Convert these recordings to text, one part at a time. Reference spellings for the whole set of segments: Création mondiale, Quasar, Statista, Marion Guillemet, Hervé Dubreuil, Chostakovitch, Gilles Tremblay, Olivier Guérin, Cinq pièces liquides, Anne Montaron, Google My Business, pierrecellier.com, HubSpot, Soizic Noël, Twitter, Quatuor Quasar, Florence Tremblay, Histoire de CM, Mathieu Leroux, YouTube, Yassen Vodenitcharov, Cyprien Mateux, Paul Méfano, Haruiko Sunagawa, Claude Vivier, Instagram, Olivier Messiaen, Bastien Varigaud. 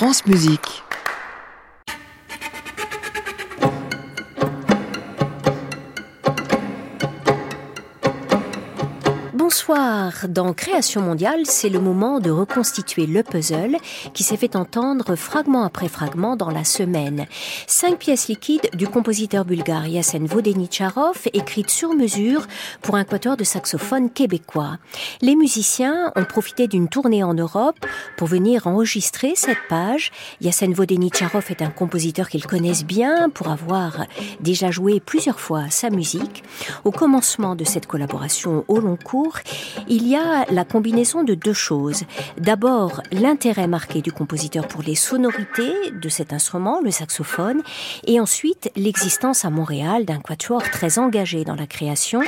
France Musique. Bonsoir. Dans Création mondiale, c'est le moment de reconstituer le puzzle qui s'est fait entendre fragment après fragment dans la semaine. 5 pièces liquides du compositeur bulgare Yassen Vodenitcharov, écrites sur mesure pour un quatuor de saxophone québécois. Les musiciens ont profité d'une tournée en Europe pour venir enregistrer cette page. Yassen Vodenitcharov est un compositeur qu'ils connaissent bien pour avoir déjà joué plusieurs fois sa musique. Au commencement de cette collaboration au long cours, il y a la combinaison de deux choses. D'abord, l'intérêt marqué du compositeur pour les sonorités de cet instrument, le saxophone, et ensuite l'existence à Montréal d'un quatuor très engagé dans la création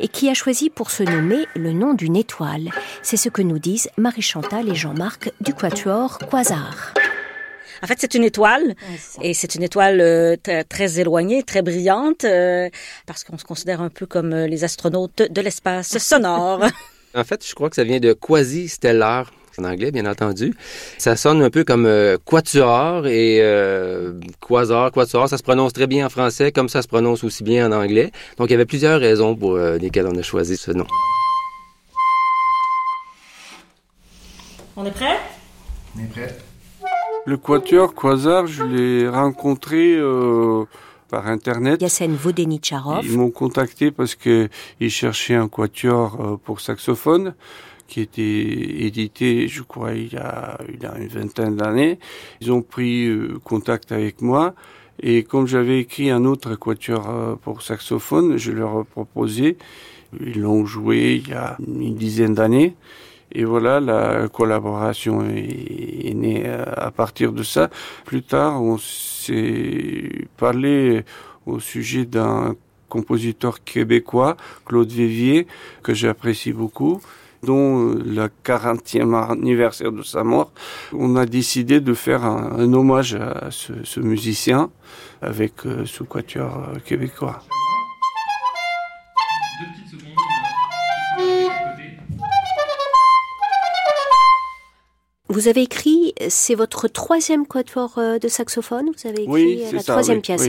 et qui a choisi pour se nommer le nom d'une étoile. C'est ce que nous disent Marie-Chantal et Jean-Marc du quatuor Quasar. En fait, c'est une étoile, et c'est une étoile très éloignée, très brillante, parce qu'on se considère un peu comme les astronautes de l'espace sonore. En fait, je crois que ça vient de quasi-stellaire, en anglais, bien entendu. Ça sonne un peu comme quatuor et quasar. Ça se prononce très bien en français, comme ça se prononce aussi bien en anglais. Donc, il y avait plusieurs raisons pour lesquelles on a choisi ce nom. On est prêt? On est prêt. Le quatuor Quasar, je l'ai rencontré par Internet. Yassen Vodenitcharov. Ils m'ont contacté parce qu'ils cherchaient un quatuor pour saxophone qui était édité, je crois, il y a une vingtaine d'années. Ils ont pris contact avec moi. Et comme j'avais écrit un autre quatuor pour saxophone, je leur ai proposé. Ils l'ont joué il y a une dizaine d'années. Et voilà, la collaboration est née à partir de ça. Plus tard, on s'est parlé au sujet d'un compositeur québécois, Claude Vivier, que j'apprécie beaucoup, dont le 40e anniversaire de sa mort. On a décidé de faire un hommage à ce musicien avec ce quatuor québécois. Vous avez écrit, c'est votre troisième quatuor de saxophone, vous avez écrit la troisième pièce.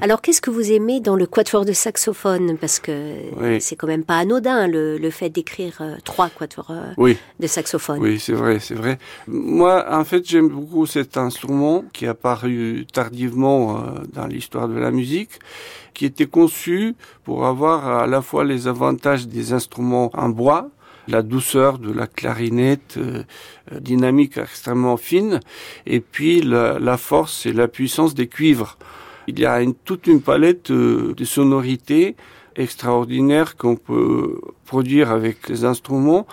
Alors, qu'est-ce que vous aimez dans le quatuor de saxophone? Parce que c'est quand même pas anodin, le fait d'écrire trois quatuors de saxophone. Oui, c'est vrai. Moi, en fait, j'aime beaucoup cet instrument qui est apparu tardivement dans l'histoire de la musique, qui était conçu pour avoir à la fois les avantages des instruments en bois, la douceur de la clarinette, dynamique extrêmement fine, et puis la force et la puissance des cuivres. Il y a toute une palette de sonorités extraordinaires qu'on peut produire avec les instruments,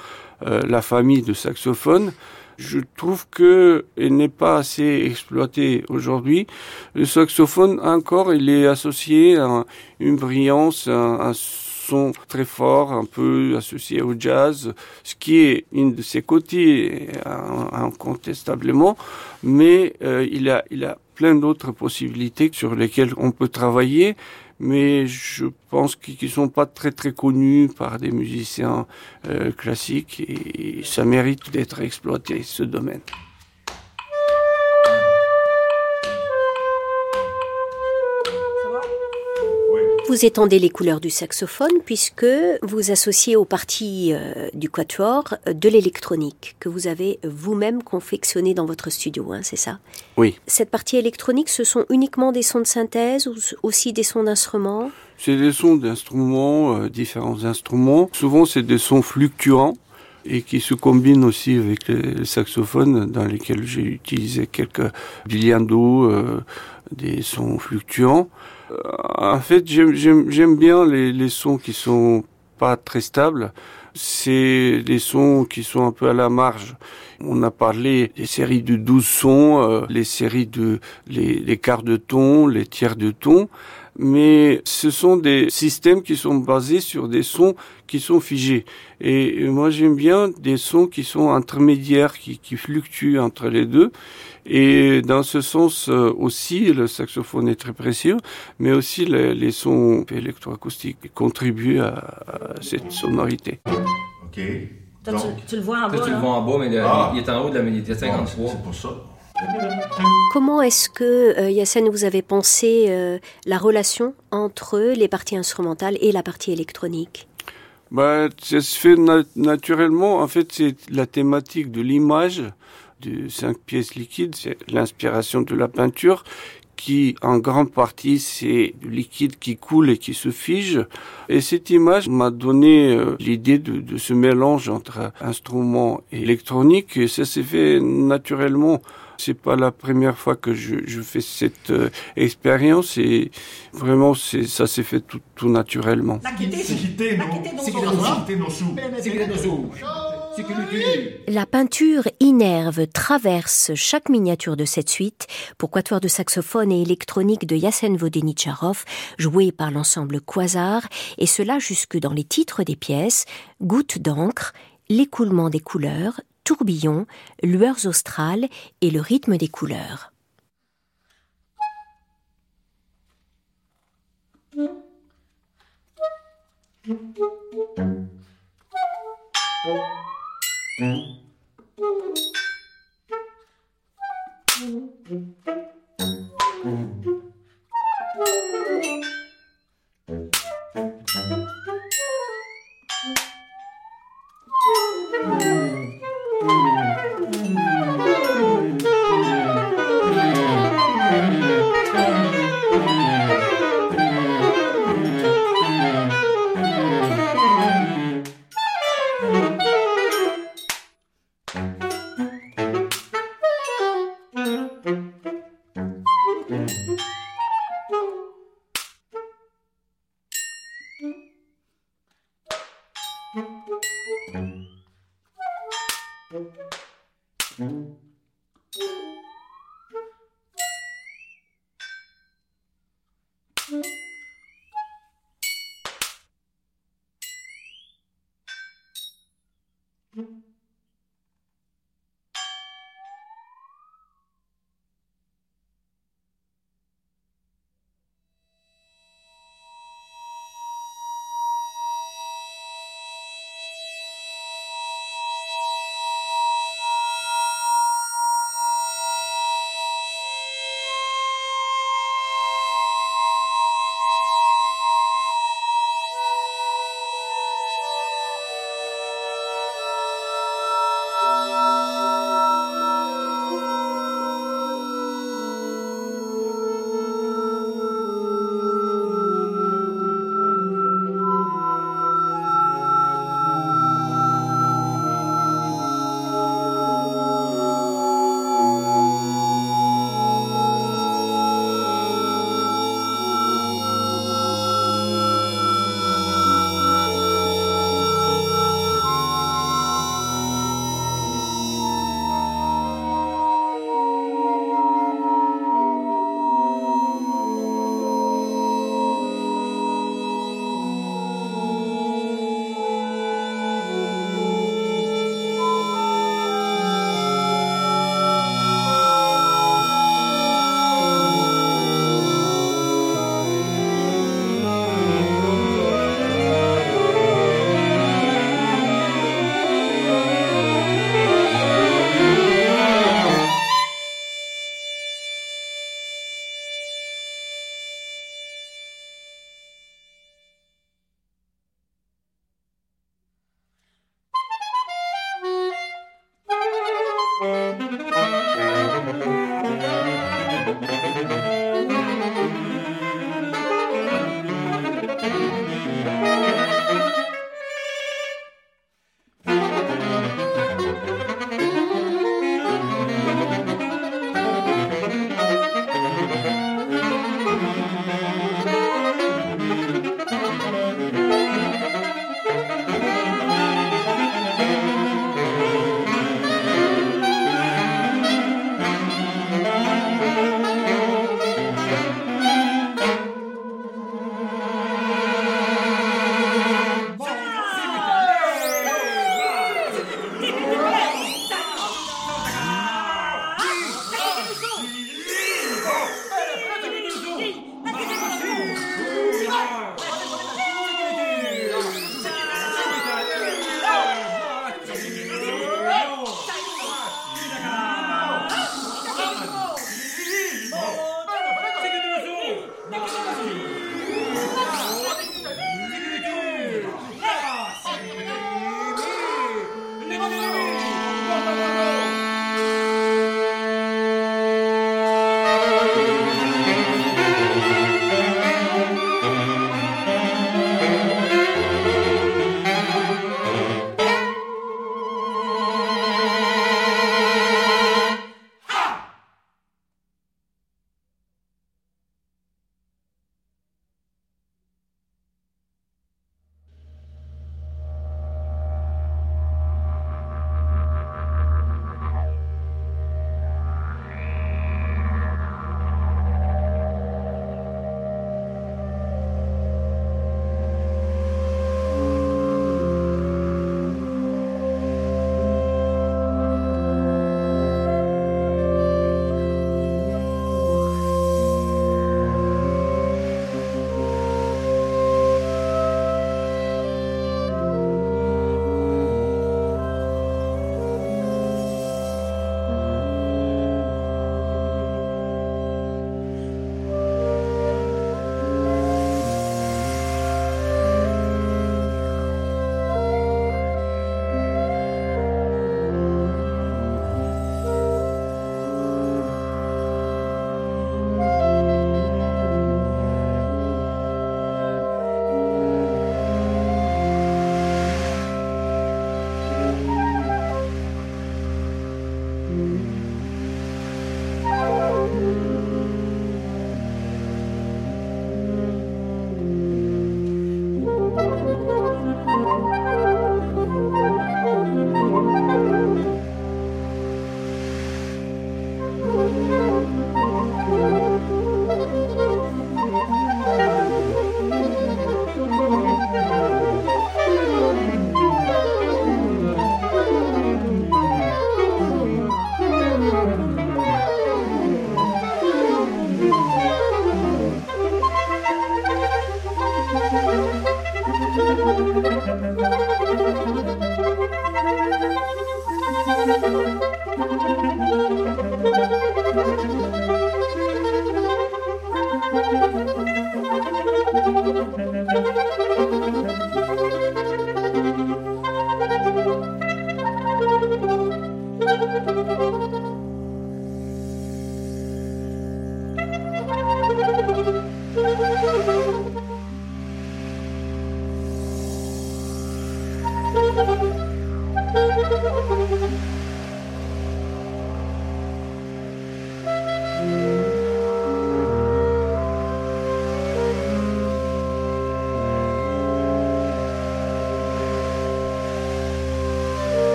la famille de saxophones. Je trouve qu'elle n'est pas assez exploitée aujourd'hui. Le saxophone, encore, il est associé à une brillance, à un sont très forts, un peu associés au jazz, ce qui est une de ses côtés incontestablement, mais il a plein d'autres possibilités sur lesquelles on peut travailler, mais je pense qu'ils sont pas très très connus par des musiciens classiques et ça mérite d'être exploité, ce domaine. Vous étendez les couleurs du saxophone puisque vous associez aux parties du quatuor de l'électronique que vous avez vous-même confectionnée dans votre studio, c'est ça? Oui. Cette partie électronique, ce sont uniquement des sons de synthèse ou aussi des sons d'instruments? C'est des sons d'instruments, différents instruments. Souvent, c'est des sons fluctuants et qui se combinent aussi avec les saxophones dans lesquels j'ai utilisé quelques biliando, des sons fluctuants. En fait, j'aime bien les sons qui sont pas très stables. C'est des sons qui sont un peu à la marge. On a parlé des séries de 12 sons, les séries de les quarts de ton, les tiers de ton, mais ce sont des systèmes qui sont basés sur des sons qui sont figés. Et moi, j'aime bien des sons qui sont intermédiaires, qui fluctuent entre les deux. Et dans ce sens aussi, le saxophone est très précieux, mais aussi les sons électroacoustiques contribuent à cette sonorité. OK. Donc, tu le vois en bas, mais il est en haut de la méditation 53. C'est pour ça. Comment est-ce que, Yassen, vous avez pensé la relation entre les parties instrumentales et la partie électronique? Ça se fait naturellement. En fait, c'est la thématique de l'image de Cinq pièces liquides, c'est l'inspiration de la peinture qui, en grande partie, c'est du liquide qui coule et qui se fige. Et cette image m'a donné l'idée de ce mélange entre instruments et électronique. Et ça s'est fait naturellement. C'est pas la première fois que je fais cette expérience et vraiment ça s'est fait tout naturellement. La peinture inerve traverse chaque miniature de cette suite pour quatuor de saxophone et électronique de Yassen Vodenitcharov, jouée par l'ensemble Quasar, et cela jusque dans les titres des pièces, Gouttes d'encre, l'écoulement des couleurs, Tourbillon, lueurs australes et le rythme des couleurs.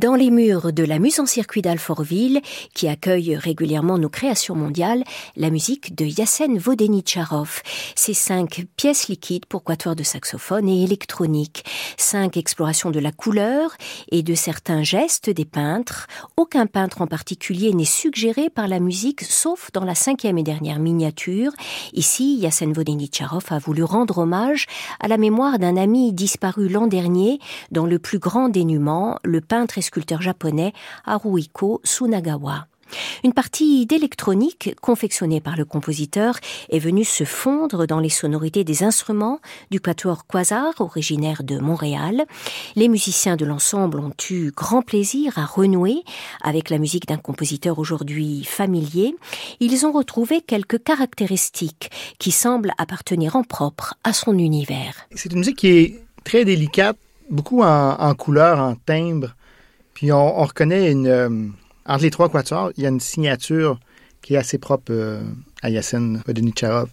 Dans les murs de la Muse en Circuit d'Alfortville, qui accueille régulièrement nos créations mondiales, la musique de Yassen Vodenitcharov. Ses 5 pièces liquides pour quatuor de saxophone et électronique. 5 explorations de la couleur et de certains gestes des peintres. Aucun peintre en particulier n'est suggéré par la musique, sauf dans la 5e et dernière miniature. Ici, Yassen Vodenitcharov a voulu rendre hommage à la mémoire d'un ami disparu l'an dernier dans le plus grand dénuement, le peintre et sculpteur japonais Haruiko Sunagawa. Une partie d'électronique, confectionnée par le compositeur, est venue se fondre dans les sonorités des instruments du quatuor Quasar, originaire de Montréal. Les musiciens de l'ensemble ont eu grand plaisir à renouer avec la musique d'un compositeur aujourd'hui familier. Ils ont retrouvé quelques caractéristiques qui semblent appartenir en propre à son univers. C'est une musique qui est très délicate, beaucoup en couleurs, en timbres. Puis on reconnaît entre les 3 quatuors, il y a une signature qui est assez propre à Yassen Vodenitcharov.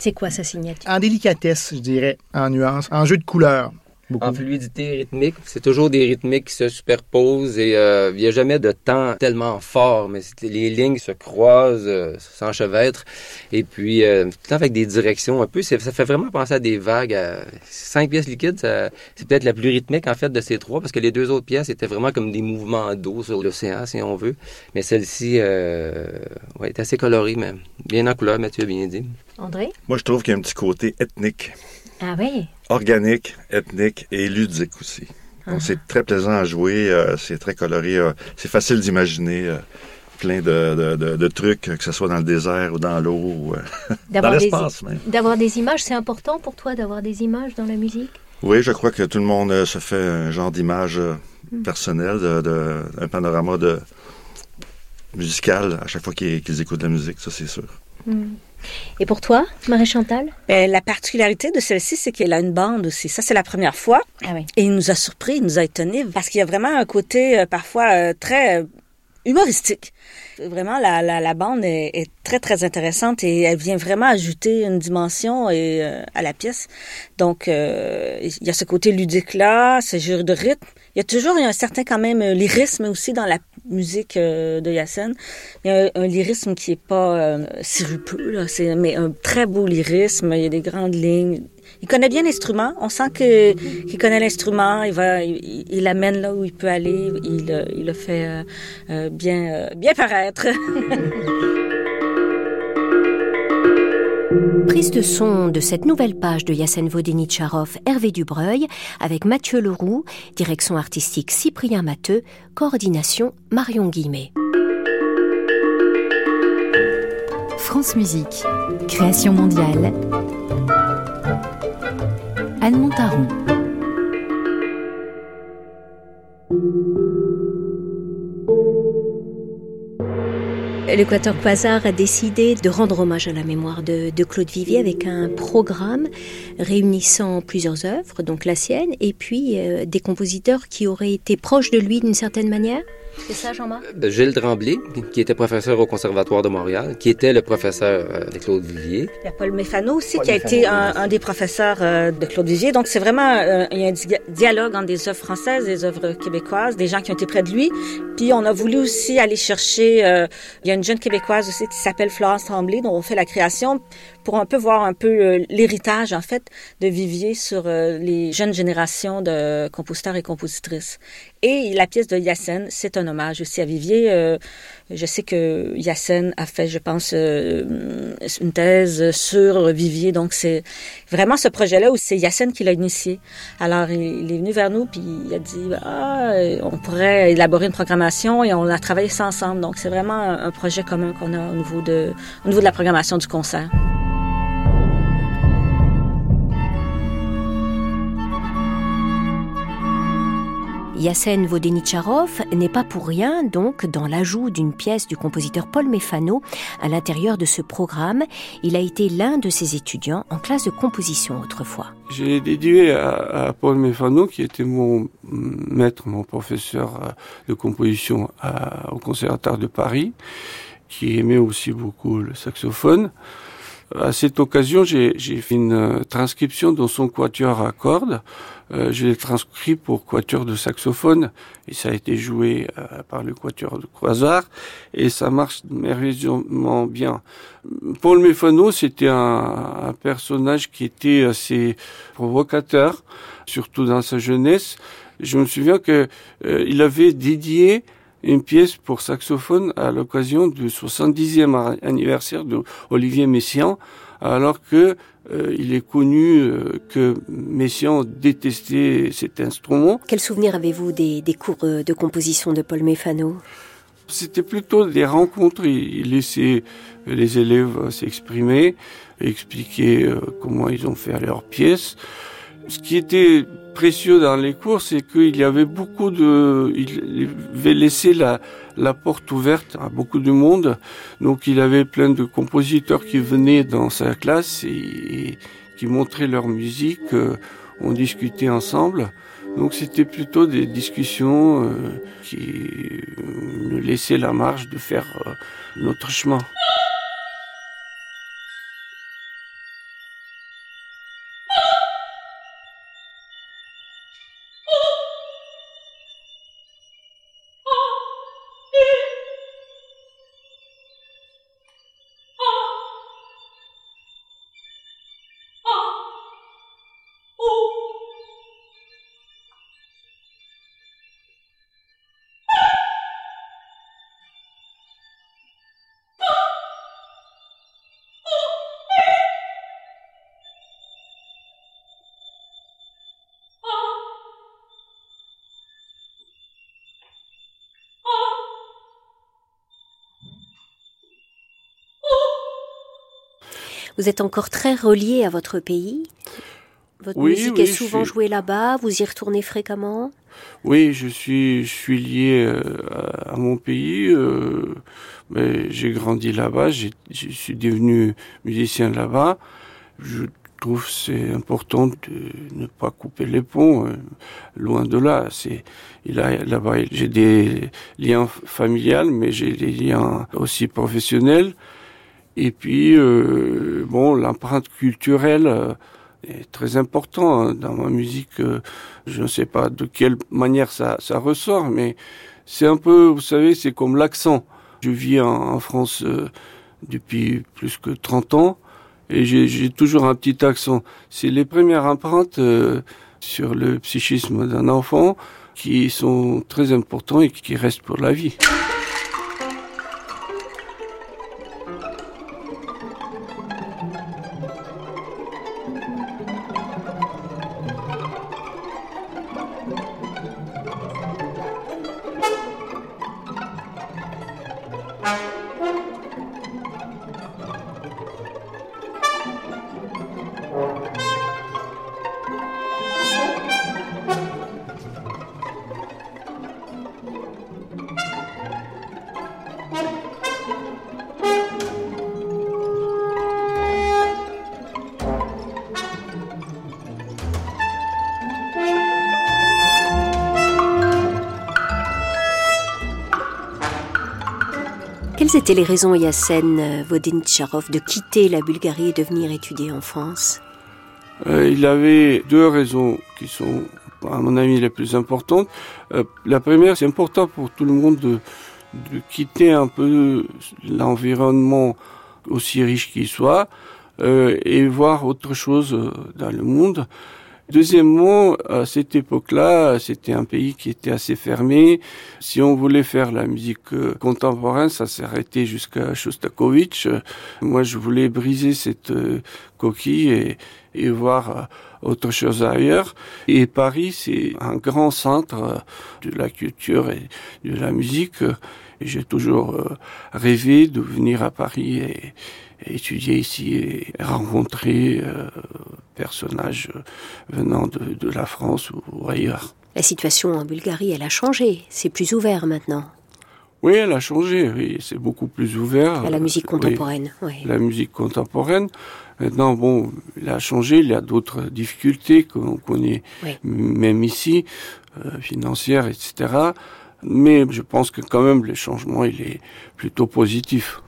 C'est quoi sa signature? En délicatesse, je dirais, en nuance, en jeu de couleurs. Beaucoup. En fluidité rythmique, c'est toujours des rythmiques qui se superposent et il n'y a jamais de temps tellement fort, mais les lignes se croisent, s'enchevêtrent et puis tout le temps avec des directions un peu, ça fait vraiment penser à des vagues. 5 pièces liquides, c'est peut-être la plus rythmique en fait de ces 3 parce que les 2 autres pièces étaient vraiment comme des mouvements d'eau sur l'océan si on veut, mais celle-ci est assez colorée, mais bien en couleur, Mathieu a bien dit. André? Moi je trouve qu'il y a un petit côté ethnique. Ah oui? Organique, ethnique et ludique aussi. Donc, c'est très plaisant à jouer, c'est très coloré, c'est facile d'imaginer plein de trucs, que ce soit dans le désert ou dans l'eau ou dans l'espace même. D'avoir des images, c'est important pour toi d'avoir des images dans la musique? Oui, je crois que tout le monde se fait un genre d'image personnelle, un panorama musical à chaque fois qu'ils écoutent de la musique, ça c'est sûr. Mm. Et pour toi, Marie-Chantal? La particularité de celle-ci, c'est qu'elle a une bande aussi. Ça, c'est la première fois. Ah oui. Et il nous a surpris, il nous a étonnés, parce qu'il y a vraiment un côté parfois très humoristique. Vraiment, la bande est très, très intéressante et elle vient vraiment ajouter une dimension à la pièce. Donc, il y a ce côté ludique-là, ce jeu de rythme. Il y a toujours un certain quand même lyrisme aussi dans la musique de Yassen. Il y a un lyrisme qui n'est pas sirupeux, là, mais un très beau lyrisme. Il y a des grandes lignes. Il connaît bien l'instrument. On sent qu'il connaît l'instrument. Il l'amène là où il peut aller. Il le fait bien paraître. Prise de son de cette nouvelle page de Yassen Vodenitcharov, Hervé Dubreuil, avec Mathieu Leroux, direction artistique Cyprien Mateux, coordination Marion Guillemet. France Musique, création mondiale, Anne Montaron. L'Équateur Quasar a décidé de rendre hommage à la mémoire de Claude Vivier avec un programme réunissant plusieurs œuvres, donc la sienne, et puis des compositeurs qui auraient été proches de lui d'une certaine manière. C'est ça, Jean-Marc? Gilles Tremblay, qui était professeur au Conservatoire de Montréal, qui était le professeur de Claude Vivier. Il y a Paul Méfano aussi, qui a été un des professeurs de Claude Vivier. Donc, c'est vraiment il y a un dialogue entre des œuvres françaises, des œuvres québécoises, des gens qui ont été près de lui. Puis, on a voulu aussi aller chercher... il y a une jeune Québécoise aussi qui s'appelle Florence Tremblay, dont on fait la création, pour un peu voir un peu l'héritage, en fait, de Vivier sur les jeunes générations de compositeurs et compositrices. Et la pièce de Yassen, c'est un hommage aussi à Vivier. Je sais que Yassen a fait, je pense, une thèse sur Vivier. Donc, c'est vraiment ce projet-là où c'est Yassen qui l'a initié. Alors, il est venu vers nous, puis il a dit « Ah, on pourrait élaborer une programmation » et on a travaillé ça ensemble. Donc, c'est vraiment un projet commun qu'on a au niveau de la programmation du concert. Yassen Vodenitcharov n'est pas pour rien, donc, dans l'ajout d'une pièce du compositeur Paul Méfano à l'intérieur de ce programme. Il a été l'un de ses étudiants en classe de composition autrefois. J'ai dédié à Paul Méfano, qui était mon maître, mon professeur de composition au Conservatoire de Paris, qui aimait aussi beaucoup le saxophone. À cette occasion, j'ai fait une transcription dans son quatuor à cordes. Je l'ai transcrit pour quatuor de saxophone et ça a été joué par le quatuor de Quasar et ça marche merveilleusement bien. Paul Méfano, c'était un personnage qui était assez provocateur, surtout dans sa jeunesse. Je me souviens que il avait dédié une pièce pour saxophone à l'occasion du 70e anniversaire de Olivier Messiaen, alors que il est connu que Messiaen détestait cet instrument. Quel souvenir avez-vous des cours de composition de Paul Méfano? C'était plutôt des rencontres. Il laissait les élèves s'exprimer, expliquer comment ils ont fait leurs pièces. Ce qui était précieux dans les cours, c'est qu'il y avait il avait laissé la porte ouverte à beaucoup de monde. Donc, il avait plein de compositeurs qui venaient dans sa classe et qui montraient leur musique. On discutait ensemble. Donc, c'était plutôt des discussions qui nous laissaient la marge de faire notre chemin. Vous êtes encore très relié à votre pays. Votre musique est souvent jouée là-bas. Vous y retournez fréquemment? Oui, je suis lié à mon pays. Mais j'ai grandi là-bas. Je suis devenu musicien là-bas. Je trouve que c'est important de ne pas couper les ponts. Loin de là. Là-bas, j'ai des liens familiales, mais j'ai des liens aussi professionnels. Et puis, l'empreinte culturelle est très importante dans ma musique. Je ne sais pas de quelle manière ça ressort, mais c'est un peu, vous savez, c'est comme l'accent. Je vis en France depuis plus que 30 ans et j'ai toujours un petit accent. C'est les premières empreintes sur le psychisme d'un enfant qui sont très importantes et qui restent pour la vie. Quelles étaient les raisons, Yassen Vodenitcharov, de quitter la Bulgarie et de venir étudier en France ? Il avait deux raisons qui sont, à mon avis, les plus importantes. La première, c'est important pour tout le monde de quitter un peu l'environnement, aussi riche qu'il soit, et voir autre chose dans le monde. Deuxièmement, à cette époque-là, c'était un pays qui était assez fermé. Si on voulait faire la musique contemporaine, ça s'arrêtait jusqu'à Chostakovitch. Moi, je voulais briser cette coquille et voir autre chose ailleurs. Et Paris, c'est un grand centre de la culture et de la musique. Et j'ai toujours rêvé de venir à Paris et étudier ici et rencontrer personnages venant de la France ou ailleurs. La situation en Bulgarie, elle a changé. C'est plus ouvert maintenant. Oui, elle a changé. Oui, c'est beaucoup plus ouvert. À la musique contemporaine. Oui. La musique contemporaine. Maintenant, bon, elle a changé. Il y a d'autres difficultés qu'on connaît, oui, même ici, financières, etc. Mais je pense que quand même, le changement, il est plutôt positif.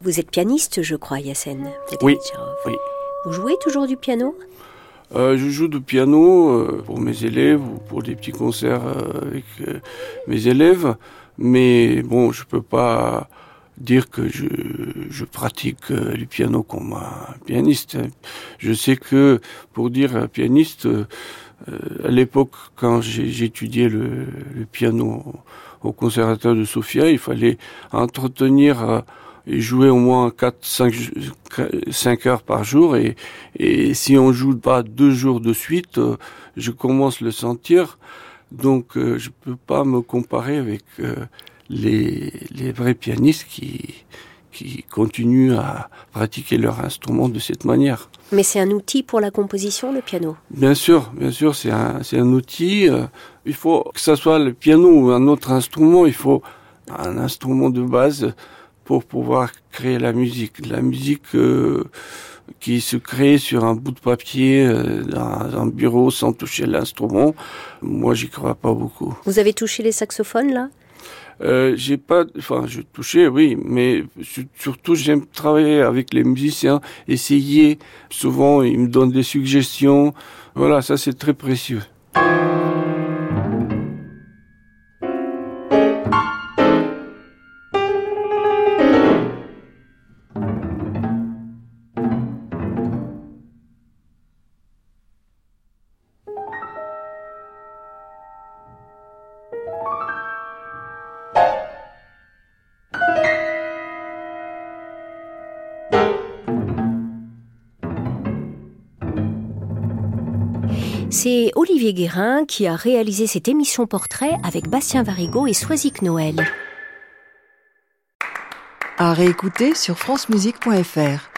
Vous êtes pianiste, je crois, Yassen. Oui, oui. Vous jouez toujours du piano ? Je joue du piano pour mes élèves ou pour des petits concerts avec mes élèves. Mais bon, je ne peux pas dire que je pratique le piano comme un pianiste. Je sais que pour dire pianiste, à l'époque, quand j'étudiais le piano au conservatoire de Sofia, il fallait entretenir... et jouer au moins 4-5 heures par jour. Et si on joue pas 2 jours de suite, je commence à le sentir. Donc, je peux pas me comparer avec les vrais pianistes qui continuent à pratiquer leur instrument de cette manière. Mais c'est un outil pour la composition, le piano ? Bien sûr, c'est un outil. Il faut que ça soit le piano ou un autre instrument, il faut un instrument de base pour pouvoir créer la musique. La musique qui se crée sur un bout de papier, dans un bureau, sans toucher l'instrument, moi, j'y crois pas beaucoup. Vous avez touché les saxophones, là ? Je touchais, oui, mais surtout, j'aime travailler avec les musiciens, essayer. Souvent, ils me donnent des suggestions. Voilà, ça, c'est très précieux. C'est Olivier Guérin qui a réalisé cette émission portrait avec Bastien Varigaud et Soizic Noël. À réécouter sur francemusique.fr.